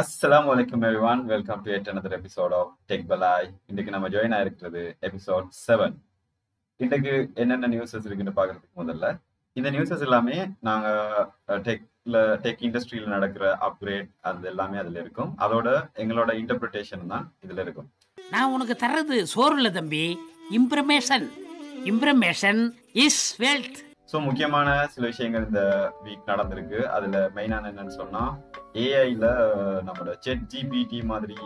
அஸ்ஸலாமு அலைக்கும் everyone, welcome to another episode of Tech Balai. இன்னைக்கு நம்ம ஜாயின் ஆயிருக்கிறது எபிசோட் 7. இன்னைக்கு என்னென்ன நியூஸஸ் இருக்குன்னு பார்க்கறதுக்கு முதல்ல இந்த நியூஸஸ் எல்லாமே நாங்கள் டெக் இண்டஸ்ட்ரியில் நடக்கிற அப்கிரேட் அது எல்லாமே அதில் இருக்கும். அதோட எங்களோட இன்டர்பிரிட்டேஷன் தான் இதில் இருக்கும். நான் உனக்கு தர்றது சோறு இல்லை தம்பி, information. Information is wealth. So முக்கியமான சில விஷயங்கள் இந்த வீக் நடந்திருக்கு. அதில் மெயினான என்னன்னு சொன்னால், ஏஐயில் நம்மளோட ChatGPT மாதிரி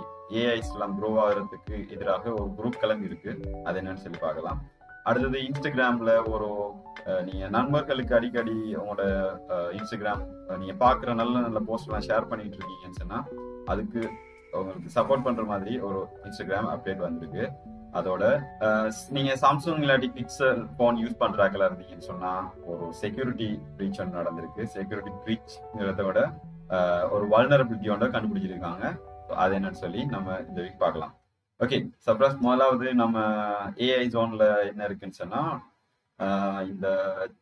ஏஐஸ்லாம் க்ரோ ஆகிறதுக்கு எதிராக ஒரு குரூப் கிளம்பி இருக்கு. அது என்னன்னு சொல்லி பார்க்கலாம். அடுத்தது இன்ஸ்டாகிராமில் ஒரு நீங்கள் நண்பர்களுக்கு அடிக்கடி உங்களோட இன்ஸ்டாகிராம் நீங்கள் பார்க்குற நல்ல நல்ல போஸ்ட்லாம் ஷேர் பண்ணிட்டு இருக்கீங்கன்னு சொன்னால் அதுக்கு உங்களுக்கு சப்போர்ட் பண்ணுற மாதிரி ஒரு இன்ஸ்டாகிராம் அப்டேட் வந்திருக்கு. அதோட நீங்க சாம்சங் இல்லாட்டி பிக்சல் போன் யூஸ் பண்றாங்களா இருந்தீங்கன்னு சொன்னா ஒரு செக்யூரிட்டி பிரீச் ஒன்று நடந்திருக்கு. செக்யூரிட்டி பிரீச்ங்கிறத விட ஒரு வல்னரபிலிட்டியோட கண்டுபிடிச்சிருக்காங்க. அது என்னன்னு சொல்லி நம்ம இந்த வீக் பார்க்கலாம். ஓகே சப்ராஸ், முதலாவது நம்ம ஏஐ ஜோன்ல என்ன இருக்குன்னு சொன்னா, இந்த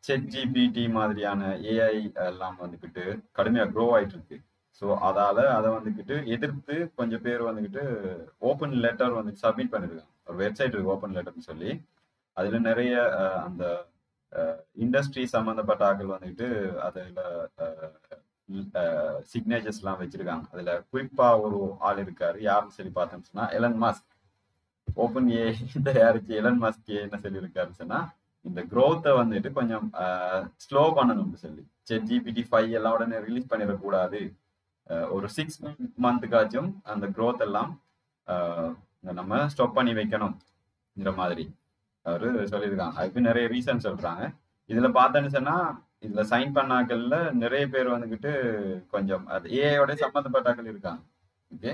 ChatGPT மாதிரியான ஏஐ எல்லாம் வந்துக்கிட்டு கடுமையா க்ரோ ஆயிட்டு இருக்கு. ஸோ அதால அதை வந்துக்கிட்டு எதிர்த்து கொஞ்சம் பேர் வந்துக்கிட்டு ஓப்பன் லெட்டர் வந்துட்டு சப்மிட் பண்ணிருக்காங்க. ஒரு வெப்சைட் இருக்கு ஓப்பன் லெட்டர்னு சொல்லி, அதுல நிறைய அந்த இண்டஸ்ட்ரி சம்பந்தப்பட்ட ஆட்கள் வந்துக்கிட்டு அதில் சிக்னேச்சர்ஸ் எல்லாம் வச்சிருக்காங்க. அதுல குறிப்பா ஒரு ஆள் இருக்காரு, யாருன்னு சொல்லி பார்த்தோம்னு சொன்னா எலன் மஸ்க். ஓப்பன் ஏ தயாரிச்சு எலன் மஸ்க் என்ன சொல்லி இருக்காருன்னு சொன்னா, இந்த க்ரோத்தை வந்துட்டு கொஞ்சம் ஸ்லோ பண்ணணும்னு சொல்லி ChatGPT 5 எல்லாம் உடனே ரிலீஸ் பண்ணிடக்கூடாது, ஒரு 6 மந்த்துக்காச்சும் அந்த க்ரோத் எல்லாம் நம்ம ஸ்டாப் பண்ணி வைக்கணும்ங்கிற மாதிரி அவரு சொல்லியிருக்காங்க. அதுக்கு நிறைய ரீசன் சொல்றாங்க. இதுல பார்த்தோன்னு சொன்னா இதுல சைன் பண்ணாக்கள்ல நிறைய பேர் வந்துக்கிட்டு கொஞ்சம் அது ஏஐயோட சம்பந்தப்பட்டாக்கள் இருக்காங்க. Okay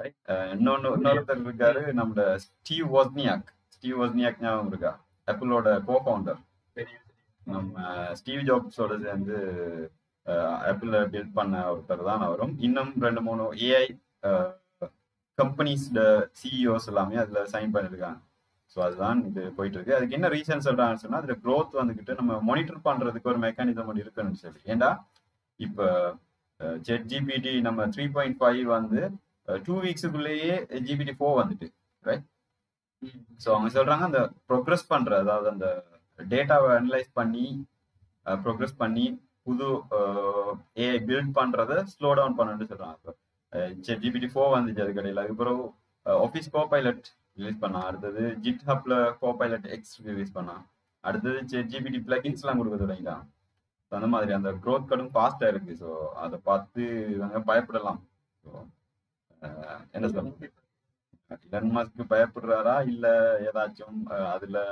right. இன்னொருத்தர் இருக்காரு நம்மளோட ஸ்டீவ் ஒஸ்னியாக் ஞாபகம் இருக்கா? ஆப்பிளோட கோஃபவுண்டர். நம்ம ஸ்டீவ் ஜாப்ஸோட சேர்ந்து ஆப்பிள பில்ட் பண்ண ஒருத்தர் தான் அவரும். இன்னும் 2-3 ஏஐ கம்பெனிஸ்ல CEOs எல்லாமே அதுல சைன் பண்ணிருக்காங்க. ஸோ அதுதான் இது போயிட்டு இருக்கு. அதுக்கு என்ன ரீசன் சொல்றாங்கன்னு சொன்னா, அதுல க்ரோத் வந்துக்கிட்டு நம்ம மானிட்டர் பண்றதுக்கு ஒரு மெக்கானிசம் ஒன்று இருக்குன்னு சொல்லி. ஏண்டா இப்போ ChatGPT நம்ம 3.5 வந்து 2 வீக்ஸுக்குள்ளேயே GPT 4 வந்துட்டு ரைட். ஸோ அவங்க சொல்றாங்க அந்த ப்ரோக்ரஸ் பண்ற, அதாவது அந்த டேட்டாவை அனலைஸ் பண்ணி ப்ரோக்ரஸ் பண்ணி புது ஏஐ பில்ட் பண்றதை ஸ்லோ டவுன் பண்ணணும்னு சொல்றாங்க. இப்போ GPT 4 வந்துச்சு, அது கடையில் அதுக்கப்புறம் ஆஃபீஸ் கோபைலட் ரிலீஸ் பண்ணான். அடுத்தது GitHubல கோபைலட் X ரிலீஸ் பண்ணான். அடுத்தது ChatGPT பிளகின்ஸ்லாம் கொடுக்க தொடங்கிட்டான். அந்த மாதிரி அந்த க்ரோத் கடும் ஃபாஸ்டாக இருக்கு. ஸோ அதை பார்த்து இவங்க பயப்படலாம். ஸோ என்ன சொல்ல, எலன் மஸ்க்கு பயப்படுறாரா இல்லை ஏதாச்சும் அதில்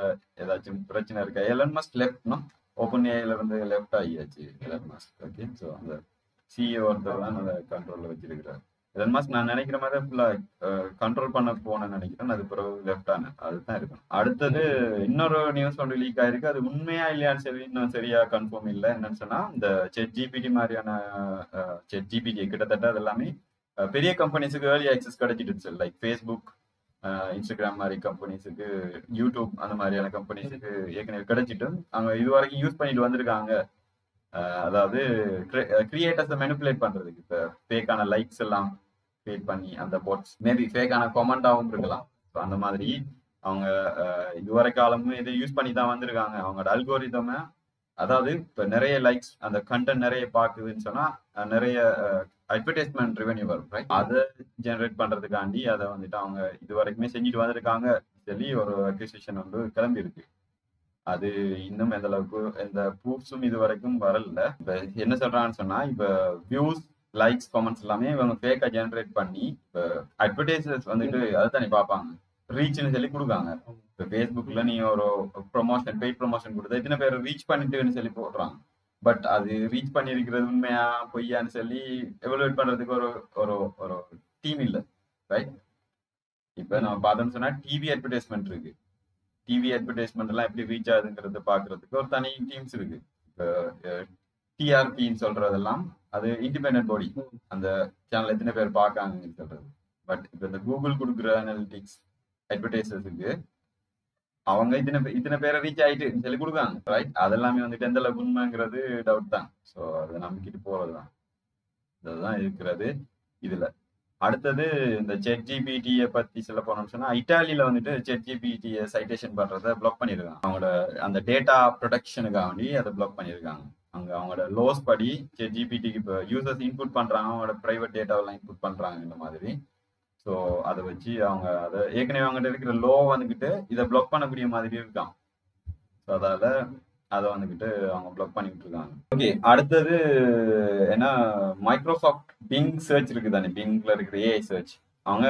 ஏதாச்சும் பிரச்சனை இருக்கா? எலன் மஸ்க் லெஃப்ட்னா ஓப்பன் ஏஐல இருந்து லெஃப்ட் ஆகியாச்சு எலன் மஸ்க். ஓகே ஸோ அந்த CEO ஒருத்தர் தான் அதை கண்ட்ரோலில் வச்சிருக்கிறார். எலன் மஸ்க் நான் நினைக்கிற மாதிரி ஃபுல்லாக கண்ட்ரோல் பண்ண போனேன்னு நினைக்கிறேன். அது பிறகு லெஃப்டான அதுதான் இருக்கும். அடுத்தது இன்னொரு நியூஸ் ஒன்று லீக் ஆயிருக்கு. அது உண்மையா இல்லையான்னு சரி இன்னும் சரியா கன்ஃபார்ம் இல்லை. என்னன்னு சொன்னா, இந்த ChatGPT மாதிரியான ChatGPT கிட்டத்தட்ட அது எல்லாமே பெரிய கம்பெனிஸுக்கு ஏர்லி ஆக்சஸ் கிடைச்சிட்டு சொல்லு, லைக் ஃபேஸ்புக், இன்ஸ்டாகிராம் மாதிரி கம்பெனிஸுக்கு, யூடியூப் அந்த மாதிரியான கம்பெனிஸுக்கு ஏற்கனவே கிடைச்சிட்டு அவங்க இது வரைக்கும் யூஸ் பண்ணிட்டு வந்திருக்காங்க. அதாவது கிரியேட்டர்ஸை மெனிபுலேட் பண்றதுக்கு இப்போ ஃபேக்கான லைக்ஸ் எல்லாம் கிரியேட் பண்ணி அந்த போட்ஸ் மேபி ஃபேக்கான கமெண்டாகவும் இருக்கலாம். ஸோ அந்த மாதிரி அவங்க இதுவரை காலமும் இதை யூஸ் பண்ணி தான் வந்திருக்காங்க. அவங்களோட அல்கோரிதமை, அதாவது இப்போ நிறைய லைக்ஸ் அந்த கண்டென்ட் நிறைய பார்க்குதுன்னு சொன்னால் நிறைய அட்வர்டைஸ்மெண்ட் ரெவென்யூ வரும் ரைட். அதை ஜென்ரேட் பண்ணுறதுக்காண்டி அதை வந்துட்டு அவங்க இது வரைக்குமே செஞ்சுட்டு வந்திருக்காங்க சொல்லி ஒரு அக்யூசேஷன் வந்து கிளம்பியிருக்கு. அது இன்னும் எந்த அளவுக்கு எந்த ப்ரூஃப்ஸும் இது வரைக்கும் வரல. இப்போ என்ன சொல்றாங்கன்னு சொன்னா, இப்போ வியூஸ், லைக்ஸ், கமெண்ட்ஸ் எல்லாமே இவங்க ஃபேக்காக ஜென்ரேட் பண்ணி இப்போ அட்வர்டைசர்ஸ் வந்துட்டு அதை தானே பார்ப்பாங்க, ரீச்னு சொல்லி கொடுக்காங்க. இப்போ ஃபேஸ்புக்கில் நீ ஒரு ப்ரொமோஷன், பெய்ட் ப்ரொமோஷன் கொடுத்தா இத்தனை பேர் ரீச் பண்ணிட்டுன்னு சொல்லி போடுறாங்க. பட் அது ரீச் பண்ணியிருக்கிறது உண்மையா பொய்யான்னு சொல்லி எவலுவேட் பண்ணுறதுக்கு ஒரு ஒரு ஒரு டீம் இல்லை ரைட். இப்போ நம்ம பார்த்தோம்னு சொன்னால் டிவி அட்வர்டைஸ்மெண்ட் இருக்கு. டிவி அட்வர்டைஸ்மெண்ட் எல்லாம் எப்படி ரீச் ஆகுதுங்கிறத பாக்குறதுக்கு ஒரு தனி டீம்ஸ் இருக்கு. இப்போ TRPன்னு சொல்றதெல்லாம் அது இண்டிபெண்டன்ட் பாடி, அந்த சேனல் எத்தனை பேர் பார்க்காங்கன்னு சொல்றது. பட் இப்போ இந்த கூகுள் கொடுக்குற அனாலிட்டிக்ஸ் அட்வர்டைசர்ஸுக்கு அவங்க இத்தனை பேரை ரீச் ஆயிட்டு சொல்லி கொடுக்காங்க ரைட். அதெல்லாமே வந்துட்டு எந்த அளவுக்கு உண்மைங்கிறது டவுட் தான். ஸோ அதை நம்பிக்கிட்டு போறது தான் இதுதான் இருக்கிறது. இதுல. அடுத்தது இந்த ChatGPT-ய பத்தி சொல்ல போனோம்னு சொன்னா, இட்டாலியில வந்துட்டு ChatGPT-ய சைட்டேஷன் பண்றதை பிளாக் பண்ணிருக்காங்க. அவங்களோட அந்த டேட்டா ப்ரொடெக்ஷனுக்காக வேண்டி அதை பிளாக் பண்ணிருக்காங்க. அங்க அவங்களோட லோஸ் படி ChatGPT-க்கு இப்போ யூசர்ஸ் இன்புட் பண்றாங்க, அவங்களோட பிரைவேட் டேட்டாவெல்லாம் இன்புட் பண்றாங்க இந்த மாதிரி. ஸோ அதை வச்சு அவங்க அதை ஏற்கனவே அவங்ககிட்ட இருக்கிற லோ வந்துக்கிட்டு இதை பிளாக் பண்ணக்கூடிய மாதிரி இருக்கான். ஸோ அதால அதை வந்துக்கிட்டு அவங்க பிளாக் பண்ணிக்கிட்டு இருக்காங்க. ஓகே, அடுத்தது ஏன்னா மைக்ரோசாஃப்ட் பிங் சர்ச் இருக்குது தானே, பிங்ல இருக்கிற ஏஐ சர்ச், அவங்க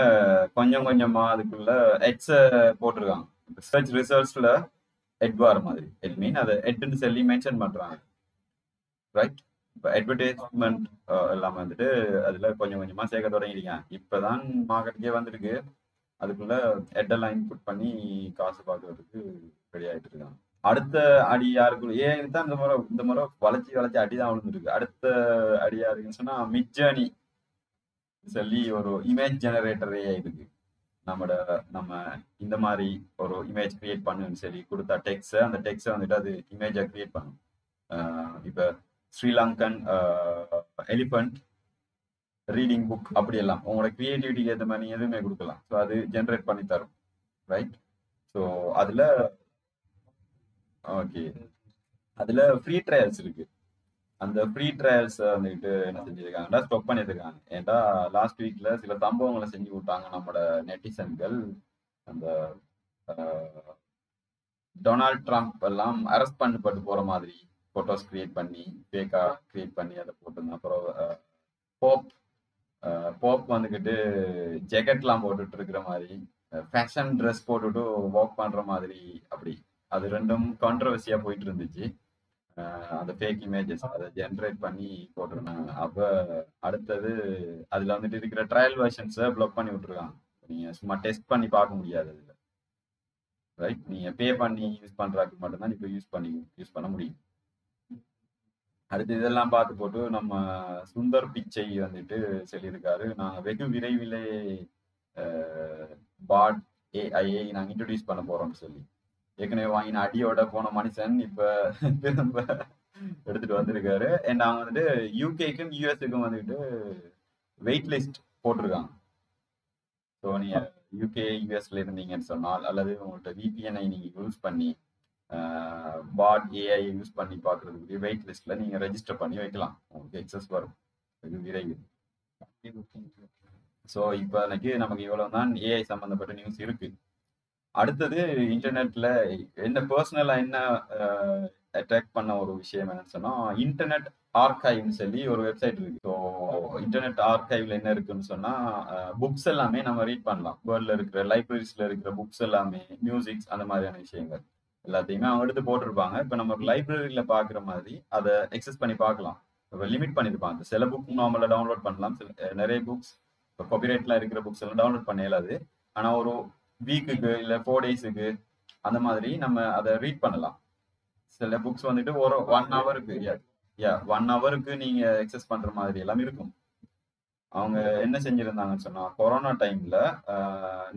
கொஞ்சம் கொஞ்சமா அதுக்குள்ள எட்ஸை போட்டிருக்காங்க. சர்ச் ரிசல்ட்ஸ்ல எட் பார் மாதிரி, எட் மீன் அதை எட்னு சொல்லி மென்ஷன் பண்றாங்க, ரைட்? இப்போ அட்வர்டைஸ்மெண்ட் எல்லாம் வந்துட்டு அதில் கொஞ்சம் கொஞ்சமாக சேர்க்க தொடங்கிருக்கேன். இப்போ தான் மார்க்கெட்டுக்கே வந்துருக்கு, அதுக்குள்ளே ஹெட்டெல்லாம் இன்புட் பண்ணி காசு பார்க்குறதுக்கு ரெடி ஆகிட்டு இருக்காங்க. அடுத்த அடி யாருக்கு ஏன்னு தான் இந்த முறை வளர்ச்சி வளர்ச்சி அடி தான் விழுந்துருக்கு. அடுத்த அடி யாருக்குன்னு சொன்னால் மிட்ஜர்னி சொல்லி ஒரு இமேஜ் ஜெனரேட்டரே இருக்கு. நம்ம இந்த மாதிரி ஒரு இமேஜ் கிரியேட் பண்ணுன்னு சொல்லி கொடுத்தா டெக்ஸை, அந்த டெக்ஸை வந்துட்டு அது இமேஜாக கிரியேட் பண்ணும். இப்போ ஸ்ரீலங்கன் எலிபண்ட் ரீடிங் புக் அப்படியெல்லாம் உங்களோட கிரியேட்டிவிட்டிக்கு ஏற்ற மாதிரி எதுவுமே கொடுக்கலாம். ஸோ அது ஜென்ரேட் பண்ணி தரும், ரைட்? ஸோ அதில் ஃப்ரீ ட்ரையல்ஸ் இருக்கு. அந்த ஃப்ரீ ட்ரையல்ஸை வந்துட்டு என்ன செஞ்சுருக்காங்கன்னா ஸ்டாப் பண்ணியிருக்காங்க. ஏன்னா லாஸ்ட் வீக்ல சில சம்பவங்களை செஞ்சு விட்டாங்க நம்மளோட நெட்டிசன்கள். அந்த டொனால்ட் ட்ரம்ப் எல்லாம் அரெஸ்ட் பண்ணப்பட்டு போற மாதிரி போட்டோஸ் கிரியேட் பண்ணி, ஃபேக்கா கிரியேட் பண்ணி அதை போட்டிருந்தேன். அப்புறம் போப் வந்துக்கிட்டு ஜெக்கெட்லாம் போட்டுட்டு இருக்கிற மாதிரி, ஃபேஷன் ட்ரெஸ் போட்டுட்டு வாக் பண்ணுற மாதிரி, அப்படி அது ரெண்டும் கான்ட்ரவர்சியாக போயிட்டு இருந்துச்சு. அந்த ஃபேக் இமேஜஸ் அதை ஜென்ரேட் பண்ணி போட்டிருந்தாங்க. அப்போ அடுத்தது அதில் வந்துட்டு இருக்கிற ட்ரையல் வெர்ஷன்ஸை பிளாக் பண்ணி விட்டுருக்காங்க. நீங்கள் சும்மா டெஸ்ட் பண்ணி பார்க்க முடியாது அதில், ரைட்? நீங்கள் பே பண்ணி யூஸ் பண்ணுறதுக்கு மட்டும்தான் இப்போ யூஸ் பண்ண முடியும். அடுத்து இதெல்லாம் பார்த்து போட்டு நம்ம சுந்தர் பிச்சை வந்துட்டு சொல்லியிருக்காரு, நாங்கள் வெகு விரைவிலே பாட் ஏஐயை நாங்கள் இன்ட்ரடியூஸ் பண்ண போறோம்னு சொல்லி. ஏற்கனவே வாங்கின அடியோட போன மனுஷன் இப்போ திரும்ப எடுத்துட்டு வந்திருக்காரு. நாங்கள் வந்துட்டு யூகேக்கும் யூஎஸ்க்கும் வந்துட்டு வெயிட் லிஸ்ட் போட்டிருக்காங்க. ஸோ நீங்கள் யூகே யூஎஸ்ல இருந்தீங்கன்னு சொன்னால், அல்லது உங்கள்கிட்ட VPN-ஐ நீங்கள் யூஸ் பண்ணி பாட் ஏஐ யூஸ் பண்ணி பார்க்குறதுக்கு வெயிட் லிஸ்ட்டில் நீங்கள் ரெஜிஸ்டர் பண்ணி வைக்கலாம். உங்களுக்கு எக்ஸஸ் வரும் விரைவில். ஸோ இப்போ எனக்கு நமக்கு இவ்வளோ தான் ஏஐ சம்மந்தப்பட்ட நியூஸ் இருக்குது. அடுத்தது இன்டர்நெட்டில் என்ன பர்சனலாக என்ன அட்ராக்ட் பண்ண ஒரு விஷயம் என்னன்னு சொன்னால், இன்டர்நெட் ஆர்கைவ்னு சொல்லி ஒரு வெப்சைட் இருக்குது. ஸோ இன்டர்நெட் ஆர்கைவில் என்ன இருக்குதுன்னு சொன்னால், புக்ஸ் எல்லாமே நம்ம ரீட் பண்ணலாம். வேர்ல்டில் இருக்கிற லைப்ரரிஸில் இருக்கிற புக்ஸ் எல்லாமே, மியூசிக்ஸ், அந்த மாதிரியான விஷயங்கள் எல்லாத்தையுமே அவங்க எடுத்து போட்டிருப்பாங்க. இப்போ நம்ம லைப்ரரியில பார்க்குற மாதிரி அதை எக்ஸஸ் பண்ணி பார்க்கலாம். இப்போ லிமிட் பண்ணியிருப்பாங்க. சில புக் நார்மலாக டவுன்லோட் பண்ணலாம், சில நிறைய புக்ஸ் இப்போ காப்பிரைட்லாம் இருக்கிற புக்ஸ் எல்லாம் டவுன்லோட் பண்ண இயலாது. ஆனால் ஒரு வீக்குக்கு இல்லை 4 days-க்கு அந்த மாதிரி நம்ம அதை ரீட் பண்ணலாம். சில புக்ஸ் வந்துட்டு ஒரு 1 hour-க்கு 1 hour-க்கு நீங்கள் எக்ஸஸ் பண்ணுற மாதிரி எல்லாம் இருக்கும். அவங்க என்ன செஞ்சுருந்தாங்கன்னு சொன்னால், கொரோனா டைமில்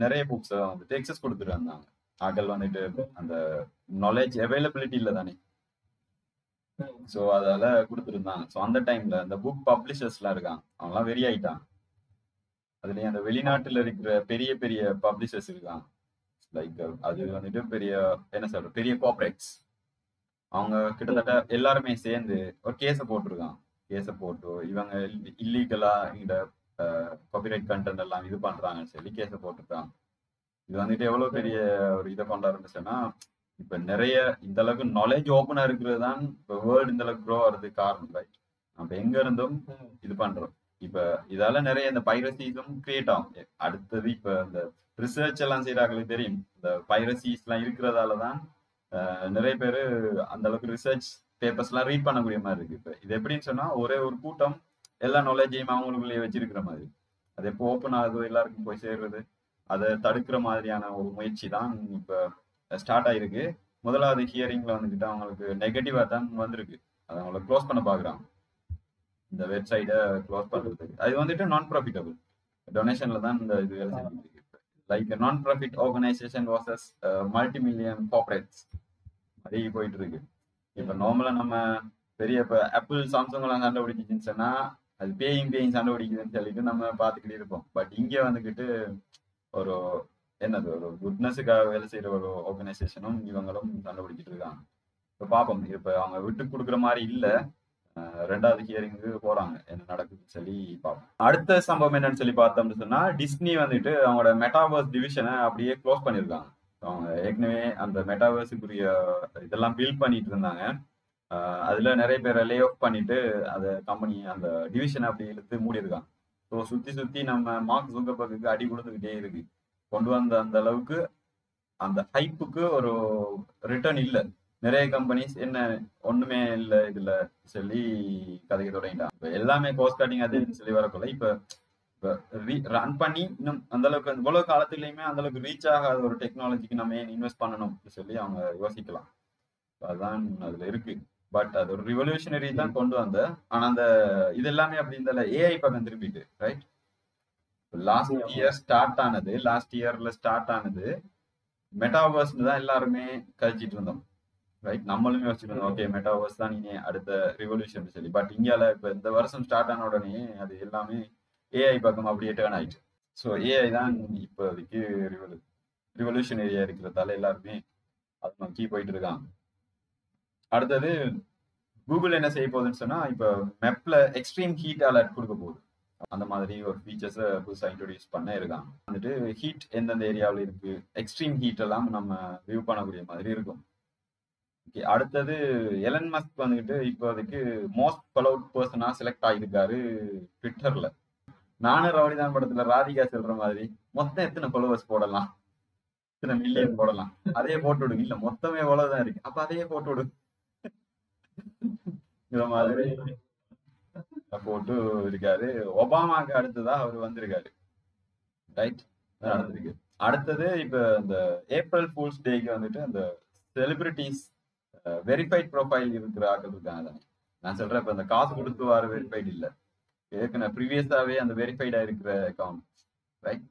நிறைய புக்ஸை வந்துட்டு எக்ஸஸ் கொடுத்துட்டு இருந்தாங்க. அகல் வந்துட்டு அந்த நாலேஜ் அவைலபிலிட்டி இல்லை தானே, ஸோ அதால கொடுத்துருந்தாங்க. ஸோ அந்த டைம்ல அந்த புக் பப்ளிஷர்ஸ்லாம் இருக்காங்க, அவங்களாம் வெறி ஆயிட்டாங்க. அதுலேயும் அந்த வெளிநாட்டுல இருக்கிற பெரிய பெரிய பப்ளிஷர்ஸ் இருக்காங்க. லைக் அது வந்துட்டு பெரிய என்ன சொல்ற பெரிய கார்ப்பரேட்ஸ், அவங்க கிட்டத்தட்ட எல்லாருமே சேர்ந்து ஒரு கேஸை போட்டிருக்காங்க. கேஸை போட்டு இவங்க இல்லீகலா இந்த காப்பிரைட் கண்டென்ட் எல்லாம் இது பண்றாங்கன்னு சொல்லி கேஸை போட்டுருக்காங்க. இது வந்துட்டு எவ்வளோ பெரிய ஒரு இதை பண்ணுறாருன்னு சொன்னால், இப்போ நிறைய இந்த அளவுக்கு நாலேஜ் ஓப்பனாக இருக்கிறது தான் இப்போ வேர்ல்டு இந்த அளவுக்கு க்ரோ ஆகிறதுக்கு காரணம், ரைட்? நம்ம எங்கே இருந்தும் இது பண்ணுறோம். இப்போ இதால் நிறைய இந்த பைரசிஸும் கிரியேட் ஆகும். அடுத்தது இப்போ இந்த ரிசர்ச் எல்லாம் செய்கிறாங்களே தெரியும், இந்த பைரசிஸ்லாம் இருக்கிறதால தான் நிறைய பேர் அந்த அளவுக்கு ரிசர்ச் பேப்பர்ஸ்லாம் ரீட் பண்ணக்கூடிய மாதிரி இருக்குது. இப்போ இது எப்படின்னு சொன்னால், ஒரே ஒரு கூட்டம் எல்லா நாலேஜையும் அவங்களுக்குள்ளேயே வச்சிருக்கிற மாதிரி. அது எப்போ ஓப்பன் ஆகுதோ எல்லாருக்கும் போய் சேர்றது, அதை தடுக்கிற மாதிரியான ஒரு முயற்சி தான் இப்போ ஸ்டார்ட் ஆகிருக்கு. முதலாவது ஹியரிங்கில் வந்துக்கிட்டு அவங்களுக்கு நெகட்டிவாக தான் வந்திருக்கு. அதை அவங்களை க்ளோஸ் பண்ண பார்க்குறாங்க, இந்த வெப்சைட்டை க்ளோஸ் பண்ணுறதுக்கு. அது வந்துட்டு நான் ப்ராஃபிட்டபிள் டொனேஷனில் தான் இந்த இது வேலை செஞ்சுருக்கு. Like non profit organisation versus multimillion corporates அதே போயிட்டு இருக்கு. இப்போ நார்மலாக நம்ம பெரிய இப்போ ஆப்பிள் சாம்சங்லாம் கண்டுபிடிச்சிச்சின்னு சொன்னால் அது பேயும் பேயும் சண்டை பிடிக்குதுன்னு சொல்லிட்டு நம்ம பார்த்துக்கிட்டு இருப்போம். பட் இங்கே வந்துக்கிட்டு ஒரு என்னது ஒரு குட்னஸுக்காக வேலை செய்கிற ஒரு ஆர்கனைசேஷனும் இவங்களும் சண்டை பிடிச்சிட்டு இருக்காங்க. இப்போ பார்ப்போம், இப்போ அவங்க விட்டு கொடுக்குற மாதிரி இல்லை, ரெண்டாவது ஹியரிங்கு போகிறாங்க, என்ன நடக்குதுன்னு சொல்லி பார்ப்போம். அடுத்த சம்பவம் என்னன்னு சொல்லி பார்த்தோம்னு சொன்னால், டிஸ்னி வந்துட்டு அவங்களோட மெட்டாவர்ஸ் டிவிஷனை அப்படியே க்ளோஸ் பண்ணியிருக்காங்க. அவங்க ஏற்கனவே அந்த மெட்டாவர்ஸுக்குரிய இதெல்லாம் பில்ட் பண்ணிட்டு இருந்தாங்க, அதில் நிறைய பேரை லே ஆஃப் பண்ணிட்டு அந்த கம்பெனி அந்த டிவிஷனை அப்படி இழுத்து மூடியிருக்காங்க. ஸோ சுற்றி சுற்றி நம்ம மார்க் ஜூக்கர்பர்க்கு அடி கொடுத்துக்கிட்டே இருக்கு, கொண்டு வந்த அந்த அளவுக்கு அந்த ஹைப்புக்கு ஒரு ரிட்டர்ன் இல்லை. நிறைய கம்பெனிஸ் என்ன ஒன்றுமே இல்லை இதில் சொல்லி கதைக்கு தொடங்கிட்டாங்க. இப்போ எல்லாமே காஸ்ட் கட்டிங் அதுன்னு சொல்லி வரக்குள்ள இப்போ ரன் பண்ணி இன்னும் அந்தளவுக்கு இவ்வளோ காலத்துலேயுமே அந்தளவுக்கு ரீச் ஆகாத ஒரு டெக்னாலஜிக்கு நம்ம ஏன் இன்வெஸ்ட் பண்ணணும்னு சொல்லி அவங்க யோசிக்கலாம். அதுதான் அதில் இருக்கு. பட் அது ஒரு ரிவல்யூஷனரி தான் கொண்டு வந்த, ஆனா அந்த இது எல்லாமே அப்படி இருந்தால ஏஐ பக்கம் திரும்பிட்டு ரைட். லாஸ்ட் இயர்ல ஸ்டார்ட் ஆனது மெட்டாவர்ஸ் தான் எல்லாருமே கழிச்சிட்டு இருந்தோம் ரைட். நம்மளுமே வச்சுட்டு இருந்தோம், ஓகே மெட்டாவர்ஸ் தான் இனி அடுத்த ரிவல்யூஷன் சொல்லி. பட் இந்தியால இப்ப இந்த வருஷம் ஸ்டார்ட் ஆன உடனே அது எல்லாமே ஏஐ பக்கம் அப்படியே டேர்ன் ஆயிட்டு. ஸோ ஏஐ தான் இப்போதைக்கு ரிவல்யூஷனரியா இருக்கிறதால எல்லாருமே அது நோக்கி போயிட்டு இருக்காங்க. அடுத்தது கூகுள் என்ன செய்ய போகுதுன்னு சொன்னா, இப்போ மேப்ல எக்ஸ்ட்ரீம் ஹீட் அலர்ட் கொடுக்க போகுது. அந்த மாதிரி ஒரு ஃபீச்சர்ஸை புதுசாக இன்ட்ரோடியூஸ் பண்ண இருக்காங்க. வந்துட்டு ஹீட் எந்தெந்த ஏரியாவில் இருக்கு, எக்ஸ்ட்ரீம் ஹீட் எல்லாம் நம்ம வியூ பண்ணக்கூடிய மாதிரி இருக்கும். ஓகே, அடுத்தது எலன் மஸ்க் வந்துட்டு இப்போ அதுக்கு மோஸ்ட் ஃபாலோட் பர்சனா செலக்ட் ஆகியிருக்காரு ட்விட்டர்ல. நானும் ரவுடிதான் படத்துல ராதிகா சொல்ற மாதிரி மொத்தம் எத்தனை ஃபாலோவர்ஸ் போடலாம், இத்தனை மில்லியன் போடலாம், அதே போட்டு விடுங்க, இல்லை மொத்தமே எவ்வளவுதான் இருக்கு அப்ப அதையே போட்டு விடுங்க மாதிரி போட்டு இருக்காரு. ஒபாமாக்கு அடுத்ததான் அவர் வந்திருக்காரு ரைட். நடந்திருக்கு. அடுத்தது இப்ப இந்த ஏப்ரல் ஃபூல்ஸ் டேக்கு வந்துட்டு அந்த செலிபிரிட்டிஸ் வெரிஃபைட் ப்ரொஃபைல் இருக்கிற ஆக்கள் இருக்காங்க தானே. நான் சொல்றேன், இப்ப அந்த காசு கொடுத்து வர வெரிஃபைட் இல்ல, ஏற்கனவே ப்ரீவியஸாவே அந்த வெரிஃபைடா இருக்கிற அக்கௌண்ட் ரைட்,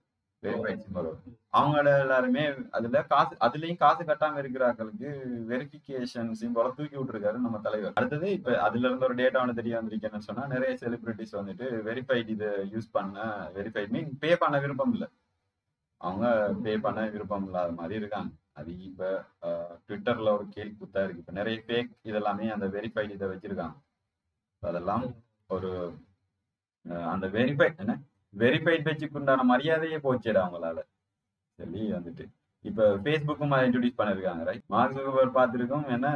வெரிஃபைட் சிம்பல் அவங்கள எல்லாருமே அதுல காசு, அதுலயும் காசு கட்டாம இருக்கிறாங்களுக்கு வெரிபிகேஷன் சிம்போல தூக்கி விட்டுருக்காரு நம்ம தலைவர். அடுத்தது இப்ப அதுல இருந்து ஒரு டேட்டா ஒன்று தெரிய வந்திருக்கேன்னு சொன்னா, நிறைய செலிபிரிட்டிஸ் வந்துட்டு வெரிஃபைட் இதை யூஸ் பண்ண, வெரிஃபைட் மீன் பே பண்ண விருப்பம் இல்லை, அவங்க பே பண்ண விருப்பம் இல்லாத மாதிரி இருக்காங்க. அது இப்ப ட்விட்டர்ல ஒரு கேள்வி குத்தா இருக்கு. இப்ப நிறைய பேக் இதெல்லாமே அந்த வெரிஃபைட் இதை வச்சிருக்காங்க. அதெல்லாம் ஒரு அந்த வெரிஃபைட் என்ன வெரிஃபைட் வச்சுக்குண்டான மரியாதையே போச்சுடா அவங்களால சொல்லி வந்துட்டு இப்ப ஃபேஸ்புக்கும் இன்ட்ரோடியூஸ் பண்ணிருக்காங்க ரைட். மார்க் ஜூக்கர்பர்க் பார்த்துருக்கோம் ஏன்னா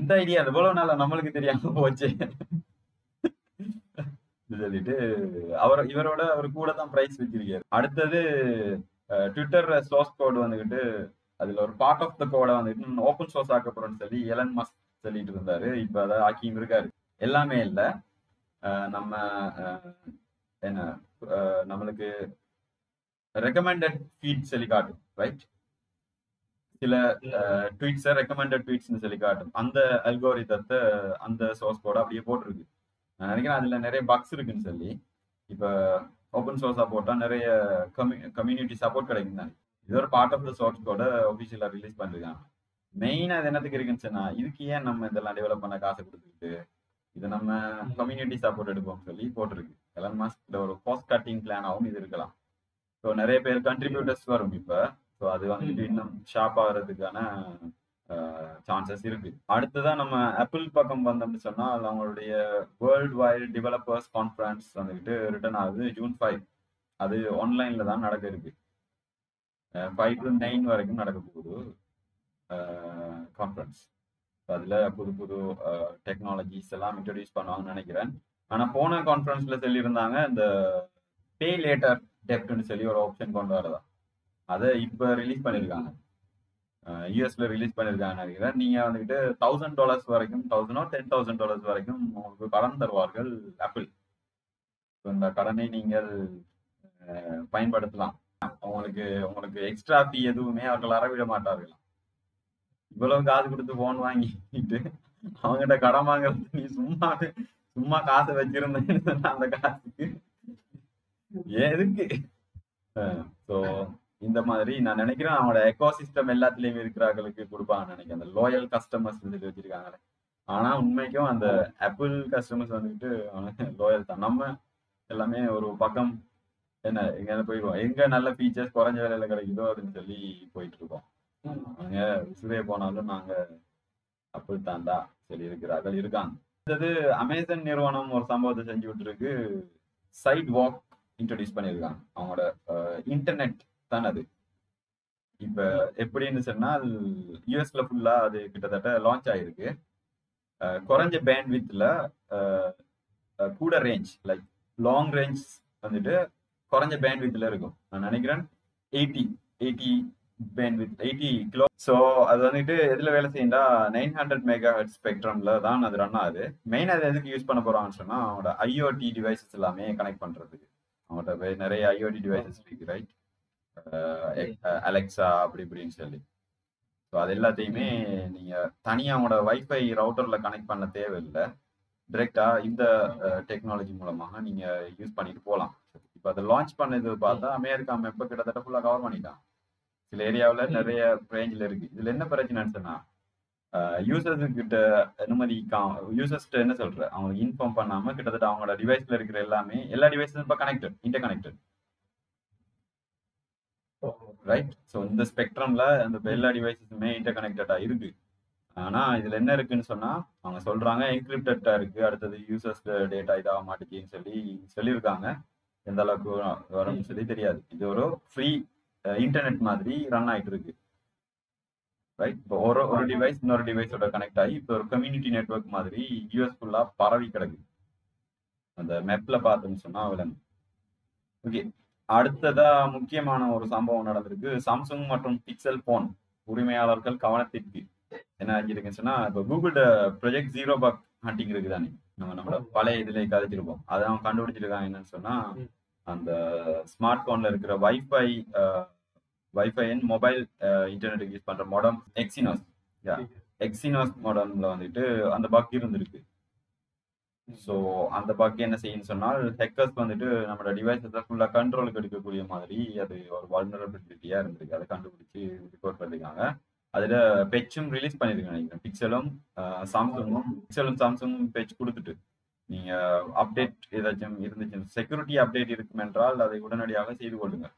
இந்த ஐடியா எவ்வளவு நாளா நம்மளுக்கு தெரியாம போச்சு சொல்லிட்டு இவரோட அவர் கூட தான் பிரைஸ் வச்சிருக்காரு. அடுத்தது ட்விட்டர் சோர்ஸ் கோடு வந்துகிட்டு அதுல ஒரு பார்ட் ஆஃப் த கோடை வந்துட்டு ஓப்பன் சோர்ஸ் ஆக்க போறோம்னு சொல்லி எலன் மஸ்க் சொல்லிட்டு இருந்தாரு. இப்ப அதை ஆக்கியும் இருக்காரு. எல்லாமே இல்லை, நம்ம என்ன நம்மளுக்கு ரெக்கமெண்டட் ட்வீட் சொல்லி காட்டும் ரைட். சில ட்வீட்ஸை ரெக்கமெண்டட் ட்வீட்ஸ்ன்னு சொல்லி காட்டும் அந்த அல்கோரிதத்தை அந்த சோர்ஸ் கோட அப்படியே போட்டிருக்கு. நான் நினைக்கிறேன் அதுல நிறைய பக்ஸ் இருக்குன்னு சொல்லி இப்போ ஓப்பன் சோர்ஸா போட்டா நிறைய கம்யூனிட்டி சப்போர்ட் கிடைக்கும் தானே. இது ஒரு பார்ட் ஆஃப் த சோர்ஸ் கோட ஆஃபிஷியலா ரிலீஸ் பண்ணிருக்காங்க. மெயினா அது என்னத்துக்கு இருக்குன்னு சொன்னா, இதுக்கு ஏன் நம்ம இதெல்லாம் டெவலப் பண்ண காசை கொடுத்துக்கிட்டு இதை நம்ம கம்யூனிட்டி சப்போர்ட் எடுப்போம்னு சொல்லி போட்டிருக்கு. எலன் மாஸ்க் ஒரு காஸ்ட் கட்டிங் பிளானாகவும் இது இருக்கலாம். ஸோ நிறைய பேர் கண்ட்ரிபியூட்டர்ஸ் வரும் இப்போ. ஸோ அது வந்துட்டு இன்னும் ஷார்ப் ஆகிறதுக்கான சான்சஸ் இருக்கு. அடுத்ததான் நம்ம ஆப்பிள் பக்கம் வந்தோம்னு சொன்னால், அவங்களுடைய வேர்ல்டு வைட் டெவலப்பர்ஸ் கான்ஃபரன்ஸ் வந்துக்கிட்டு ரிட்டர்ன் ஆகுது ஜூன் 5. அது ஆன்லைன்ல தான் நடக்க இருக்கு. 5 to 9 வரைக்கும் நடக்க போகுது கான்ஃபரன்ஸ். அதில் புது புது டெக்னாலஜிஸ் எல்லாம் இன்ட்ரடியூஸ் பண்ணுவாங்கன்னு நினைக்கிறேன். ஆனால் போன கான்ஃபரன்ஸ்ல சொல்லியிருந்தாங்க இந்த பே லேட்டர் டெப்ட்னு சொல்லி ஒரு ஆப்ஷன் கொண்டு வரதா, அதை இப்போ ரிலீஸ் பண்ணியிருக்காங்க. யூஎஸ்ல ரிலீஸ் பண்ணியிருக்காங்க நினைக்கிறேன். நீங்கள் வந்துக்கிட்டு $1,000 வரைக்கும், $1,000 or $10,000 வரைக்கும் உங்களுக்கு கடன் தருவார்கள் ஆப்பிள். ஸோ இந்த கடனை நீங்கள் பயன்படுத்தலாம். உங்களுக்கு எக்ஸ்ட்ரா ஃபீ எதுவுமே அவர்கள் அறவிட மாட்டார்கள். இவ்வளவு காசு கொடுத்து போன் வாங்கிட்டு அவங்ககிட்ட கடன் வாங்குறது, நீ சும்மா காசை வச்சிருந்தேன்னு அந்த காசுக்கு எதுக்கு. ஸோ இந்த மாதிரி நான் நினைக்கிறேன் அவங்களோட எக்கோசிஸ்டம் எல்லாத்துலேயுமே இருக்கிறாங்களுக்கு கொடுப்பாங்கன்னு நினைக்கிறேன். அந்த லோயல் கஸ்டமர்ஸ் வந்துட்டு வச்சிருக்காங்களே ஆனா உண்மைக்கும் அந்த ஆப்பிள் கஸ்டமர்ஸ் வந்துட்டு லோயல் தான். நம்ம எல்லாமே ஒரு பக்கம் என்ன எங்க போயிடுவோம், எங்க நல்ல ஃபீச்சர்ஸ் குறைஞ்ச வேலையில கிடைக்குதோ அப்படின்னு சொல்லி போயிட்டு இருக்கோம். அவங்க விசுவே போனாலும் நாங்க ஆப்பிள் தான்டா சொல்லி இருக்கிறார்கள் இருக்காங்க. அடுத்தது அமேசான் நிறுவனம் ஒரு சம்பவத்தை செஞ்சுக்கிட்டு இருக்கு. சைட் வாக் இன்ட்ரடியூஸ் பண்ணியிருக்காங்க அவங்களோட இன்டர்நெட் தான் அது. இப்ப எப்படின்னு சொன்னால் யூஎஸ்ல ஃபுல்லா அது கிட்டத்தட்ட லான்ச் ஆயிருக்கு. குறைஞ்ச பேண்ட்வித்ல கூட ரேஞ்ச், லைக் லாங் ரேஞ்ச் வந்துட்டு குறைஞ்ச பேண்ட்வித்ல இருக்கும். நான் நினைக்கிறேன் 80 பேண்ட்வித் 80 கிலோ. ஸோ அது வந்துட்டு எதுல வேலை செய்யுண்டா 900 MHz ஸ்பெக்ட்ரம்ல தான் அது ரன் ஆகுது. மெயின் அது எதுக்கு யூஸ் பண்ண போறாங்கன்னு சொன்னா அவங்களோட IoT டிவைசஸ் எல்லாமே கனெக்ட் பண்றதுக்கு. அவங்கள்ட்ட நிறைய IoT டிவைசஸ் இருக்கு, ரைட்? அலெக்சா அப்படி இப்படின்னு சொல்லி. ஸோ அது எல்லாத்தையுமே நீங்கள் தனியாக அவங்களோட வைஃபை ரவுட்டரில் கனெக்ட் பண்ண தேவையில்லை, டிரெக்டாக இந்த டெக்னாலஜி மூலமாக நீங்கள் யூஸ் பண்ணிட்டு போகலாம். இப்போ அதை லான்ச் பண்ணது பார்த்தா அமெரிக்கா மெப்பை கிட்டத்தட்ட ஃபுல்லாக கவர் பண்ணிட்டான். சில ஏரியாவில் நிறைய ரேஞ்சில் இருக்குது. இதில் என்ன பிரச்சனைன்னு சொன்னால் யூசர்ஸ்கிட்ட யூசர்ஸ்கிட்ட என்ன சொல்கிற அவங்களுக்கு இன்ஃபார்ம் பண்ணாமல் கிட்டத்தட்ட அவங்களோட டிவைஸில் இருக்கிற எல்லாமே எல்லா டிவைஸும் இப்போ connected, inter connected, right? So இந்த ஸ்பெக்ட்ரம்ல அந்த எல்லா டிவைசஸுமே இன்டர் கனெக்டடா இருக்கு. ஆனா இதுல என்ன இருக்குன்னு சொன்னா அவங்க சொல்றாங்க என்கிரிப்டடா இருக்கு, அடுத்தது யூசர்ஸ் டேட்டா இதாக மாட்டுச்சுன்னு சொல்லி சொல்லியிருக்காங்க. எந்த அளவுக்கு வரும்னு சொல்லி தெரியாது. இது ஒரு ஃப்ரீ இன்டர்நெட் மாதிரி ரன் ஆயிட்டு இருக்கு, ரைட்? இப்போ ஒரு டிவைஸ் இன்னொரு டிவைஸோட கனெக்ட் ஆகி இப்போ ஒரு கம்யூனிட்டி நெட்வொர்க் மாதிரி யூஎஸ்ஃபுல்லா பரவி கிடக்கு. அந்த மெப்ல பார்த்தோம்னு சொன்னா விளங்கும். ஓகே, அடுத்ததா முக்கியமான ஒரு சம்பவம் நடந்திருக்கு. சாம்சங் மற்றும் பிக்சல் போன் உரிமையாளர்கள் கவனத்திற்கு என்ன ஆகிருக்குன்னு சொன்னா, இப்போ Google project zero bug hunting இருக்கு தானே, நம்ம நம்மளோட பழைய இதுல கதைச்சிருப்போம். அதை அவங்க கண்டுபிடிச்சிருக்காங்க. என்னன்னு சொன்னா அந்த ஸ்மார்ட் போன்ல இருக்கிற wifi and mobile internet use பண்ற மோடம் எக்ஸினோஸ் மோடம்ல வந்துட்டு அந்த பக் இருந்திருக்கு. ஸோ அந்த பக்கம் என்ன செய்யணும்னு சொன்னால் ஹேக்கர்ஸ் வந்துட்டு நம்மளோட டிவைஸை ஃபுல்லாக கண்ட்ரோலுக்கு எடுக்கக்கூடிய மாதிரி அது ஒரு வல்னரபிலிட்டியாக இருந்திருக்கு. அதை கண்டுபிடிச்சி ரிப்போர்ட் பண்ணியிருக்காங்க. அதில் பெச்சும் ரிலீஸ் பண்ணியிருக்காங்க. நீங்கள் பிக்சலும் சாம்சங்கும் பெச் கொடுத்துட்டு நீங்கள் அப்டேட் ஏதாச்சும் இருந்துச்சு, செக்யூரிட்டி அப்டேட் இருக்குமென்றால் அதை உடனடியாக செய்து கொள்ளுங்க,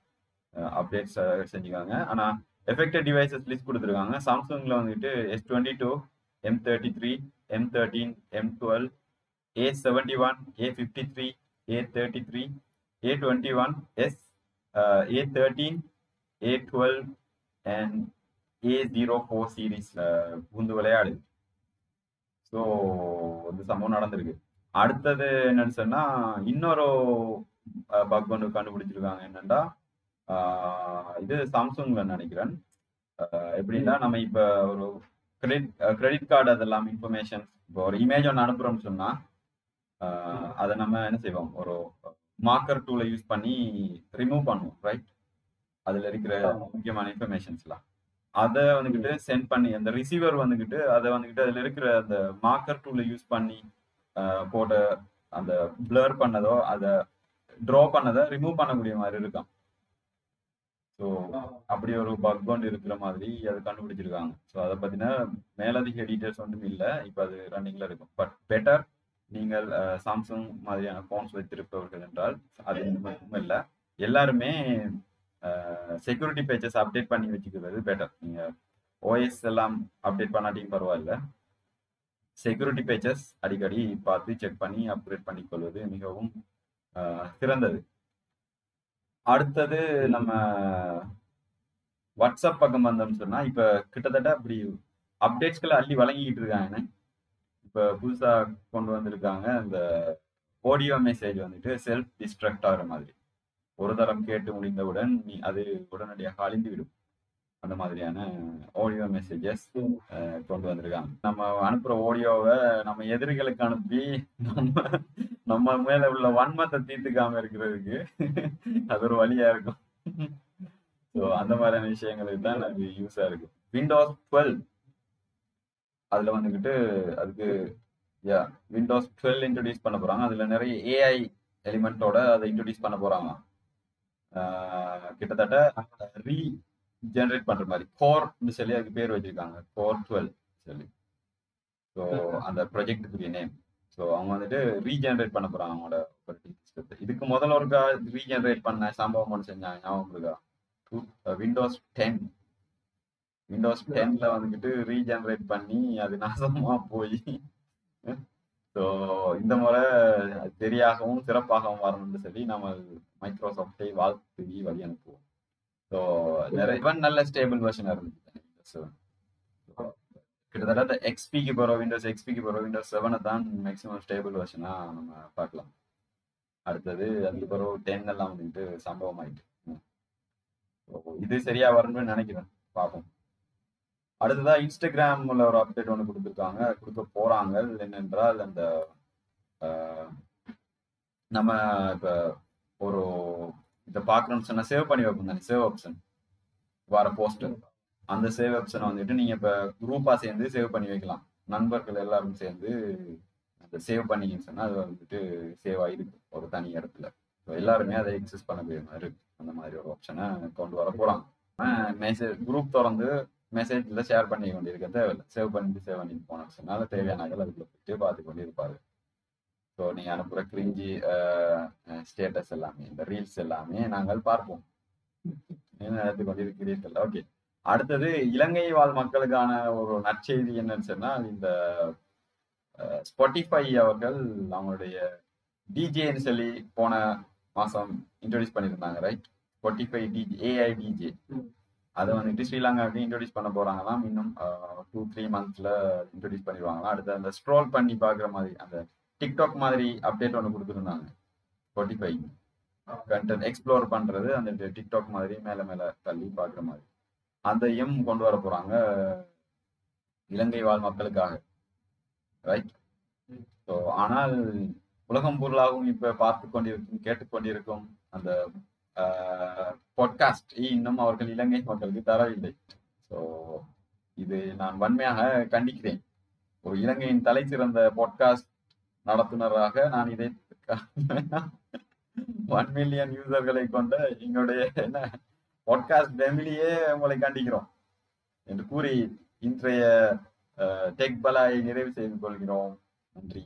அப்டேட்ஸ் செஞ்சுக்காங்க. ஆனால் எஃபெக்டட் டிவைசஸ் லிஸ்ட் கொடுத்துருக்காங்க. சாம்சங்கில் வந்துட்டு S22, M33, M13, M12, A71, A53, A33, A21S, A13, A12 and A04 சீரீஸ்ல புந்து விளையாடு. ஸோ இந்த சம்பவம் நடந்திருக்கு. அடுத்தது என்னன்னு சொன்னா இன்னொரு பக் ஒன்று கண்டுபிடிச்சிருக்காங்க. என்னன்னா இது சாம்சங்ல நினைக்கிறேன். எப்படின்னா நம்ம இப்ப ஒரு கிரெடிட் கார்டு அதெல்லாம் இன்ஃபர்மேஷன், இப்போ ஒரு இமேஜ் ஒன்று அனுப்புறோம்னு சொன்னா அதை நம்ம என்ன செய்வோம், ஒரு மார்க்கர் டூலை யூஸ் பண்ணி ரிமூவ் பண்ணுவோம், ரைட்? அதில் இருக்கிற முக்கியமான இன்ஃபர்மேஷன்ஸ்லாம் அதை வந்துக்கிட்டு சென்ட் பண்ணி அந்த ரிசீவர் வந்துக்கிட்டு அதை வந்துக்கிட்டு அதில் இருக்கிற அந்த மார்க்கர் டூலை யூஸ் பண்ணி போட்ட அந்த பிளர் பண்ணதோ அதை ட்ரா பண்ணதை ரிமூவ் பண்ணக்கூடிய மாதிரி இருக்கும். ஸோ அப்படி ஒரு பக் ஒன்று இருக்கிற மாதிரி அதை கண்டுபிடிச்சிருக்காங்க. ஸோ அதை பற்றின மேலதிக டீட்டெயில்ஸ் ஒன்றும் இல்லை, இப்போ அது ரன்னிங்கில் இருக்கும். பட் பெட்டர் நீங்கள் சாம்சங் மாதிரியான ஃபோன்ஸ் வைத்திருப்பவர்கள் என்றால் அது மட்டும் இல்லை, எல்லாருமே செக்யூரிட்டி பேச்சஸ் அப்டேட் பண்ணி வச்சுக்கிறது பெட்டர். நீங்கள் ஓஎஸ் எல்லாம் அப்டேட் பண்ணாட்டியும் பரவாயில்ல, செக்யூரிட்டி பேச்சஸ் அடிக்கடி பார்த்து செக் பண்ணி அப்டேட் பண்ணிக்கொள்வது மிகவும் சிறந்தது. அடுத்தது நம்ம வாட்ஸ்அப் பக்கம் வந்தோம்னு சொன்னால் இப்போ கிட்டத்தட்ட அப்படி அப்டேட்ஸ்களை அள்ளி வழங்கிக்கிட்டு இருக்காங்க. இப்போ புதுசாக கொண்டு வந்திருக்காங்க அந்த ஆடியோ மெசேஜ் வந்துட்டு செல்ஃப் டிஸ்ட்ரக்ட் ஆகிற மாதிரி, ஒரு தரம் கேட்டு முடிந்தவுடன் நீ அது உடனடியாக அழிந்துவிடும். அந்த மாதிரியான ஆடியோ மெசேஜஸ் கொண்டு வந்திருக்காங்க. நம்ம அனுப்புகிற ஆடியோவை நம்ம எதிரிகளுக்கு அனுப்பி நம்ம மேலே உள்ள வன்மத்தை தீர்த்துக்காமல் இருக்கிறதுக்கு அது ஒரு வழியாக இருக்கும். ஸோ அந்த மாதிரியான விஷயங்களுக்கு தான் அது யூஸாக இருக்கும். விண்டோஸ் 12 அதில் வந்துக்கிட்டு அதுக்கு விண்டோஸ் 12 இன்ட்ரடியூஸ் பண்ண போகிறாங்க. அதில் நிறைய ஏஐ எலிமெண்ட்டோட அதை இன்ட்ரடியூஸ் பண்ண போகிறாங்க. கிட்டத்தட்ட ரீஜென்ரேட் பண்ணுற மாதிரி கோர்னு சொல்லி அதுக்கு பேர் வச்சுருக்காங்க, கோர் 12 சொல்லி. ஸோ அந்த ப்ராஜெக்டுக்குரிய நேம். ஸோ அவங்க வந்துட்டு ரீஜென்ரேட் பண்ண போகிறாங்க அவங்களோட ஆப்ரேட்டிங் சிஸ்டத்தை. இதுக்கு முதல்ல ஒரு ரீஜென்ரேட் பண்ண சம்பவம் ஒன்று செஞ்சாங்க, ஞாபகம் இருக்கா? விண்டோஸ் 10ல வந்துட்டு ரீஜென்ரேட் பண்ணி அது நாசமாக போய், ஸோ இந்த முறை சரியாகவும் சிறப்பாகவும் வரணும்னு சொல்லி நம்ம மைக்ரோசாஃப்டை வாழ்த்து வழி அனுப்புவோம். ஸோ நிறைய நல்ல ஸ்டேபிள் வெர்ஷனாக இருந்துச்சு. கிட்டத்தட்ட எக்ஸ்பிக்கு போகிற விண்டோஸ் 7 தான் மேக்ஸிமம் ஸ்டேபிள் வெர்ஷனாக நம்ம பார்க்கலாம். அடுத்தது அதுக்கு பிறகு 10 எல்லாம் வந்துட்டு சம்பவம் ஆயிட்டு. இது சரியா வரணும்னு நினைக்கிறேன், பார்ப்போம். அடுத்ததா இன்ஸ்டாகிராம்ல ஒரு அப்டேட் ஒன்று கொடுக்க போறாங்க. என்னென்றால் அந்த நம்ம இப்ப ஒரு இதை பார்க்கணும்னு சொன்னா சேவ் பண்ணி வைப்போம் தானே, சேவ் ஆப்ஷன் வர போஸ்டர். அந்த சேவ் ஆப்ஷனை வந்துட்டு நீங்க இப்ப குரூப்பா சேர்ந்து சேவ் பண்ணி வைக்கலாம். நண்பர்கள் எல்லாரும் சேர்ந்து அந்த சேவ் பண்ணிங்கன்னு சொன்னா அது வந்துட்டு சேவ் ஆயிருக்கு ஒரு தனி இடத்துல. ஸோ எல்லாருமே அதை எக்ஸஸ் பண்ணக்கூடிய மாதிரி இருக்கு. அந்த மாதிரி ஒரு ஆப்ஷனை கொண்டு வர போறாங்க. மெசேஜ் குரூப் திறந்து மெசேஜ்ல ஷேர் பண்ணி கொண்டிருக்க தேவையில்லை, சேவ் பண்ணிட்டு போனோம்னு சொன்னால தேவையானாக்கள் அதுக்குள்ள போயிட்டு பார்த்து கொண்டு இருப்பாரு. ஸோ நீங்க அனுப்புற கிரிஞ்சி ஸ்டேட்டஸ் எல்லாமே, இந்த ரீல்ஸ் எல்லாமே நாங்கள் பார்ப்போம், நடத்தி கொண்டிருக்கிறீர்கள். ஓகே, அடுத்தது இலங்கை வாழ் மக்களுக்கான ஒரு நற்செய்தி என்னன்னு சொன்னா, இந்த ஸ்பாட்டிஃபை அவர்கள் அவங்களுடைய டிஜேன்னு சொல்லி போன மாசம் இன்ட்ரோடியூஸ் பண்ணியிருந்தாங்க, ரைட்? ஸ்பாட்டிஃபை ஏஐ டிஜே அதை வந்துட்டு ஸ்ரீலங்காவுக்கு இன்ட்ரோடியூஸ் பண்ண போறாங்களாம். இன்னும் 2-3 மந்த்ஸ்ல இன்ட்ரோடியூஸ் பண்ணிடுவாங்களாம். அடுத்து அந்த ஸ்ட்ரோல் பண்ணி பாக்குற மாதிரி அந்த டிக்டாக் மாதிரி அப்டேட் ஒன்று கொடுத்துருந்தாங்க. ஸ்பாட்டிஃபை கண்டென்ட் எக்ஸ்ப்ளோர் பண்றது அந்த டிக்டாக் மாதிரி மேல மேல தள்ளி பாக்குற மாதிரி அதையும் கொண்டு வர போறாங்க இலங்கை வாழ் மக்களுக்காக, ரைட்? ஸோ ஆனால் உலகம் பொருளாகவும் இப்ப பார்த்து கொண்டிருக்கும் கேட்டுக்கொண்டிருக்கும் அந்த பாட்காஸ்ட் இன்னும் அவர்கள் இலங்கை மக்களுக்கு தரவில்லை. ஸோ இது நான் வன்மையாக கண்டிக்கிறேன். ஒரு இலங்கையின் தலை சிறந்த பாட்காஸ்ட் நடத்துனராக நான் இதை 1 மில்லியன் யூசர்களை கொண்ட எங்களுடைய என்ன பாட்காஸ்ட் ஃபேமிலியே உங்களை கண்டிக்கிறோம் என்று கூறி இன்றைய டெக் பலாயை நிறைவு செய்து கொள்கிறோம். நன்றி.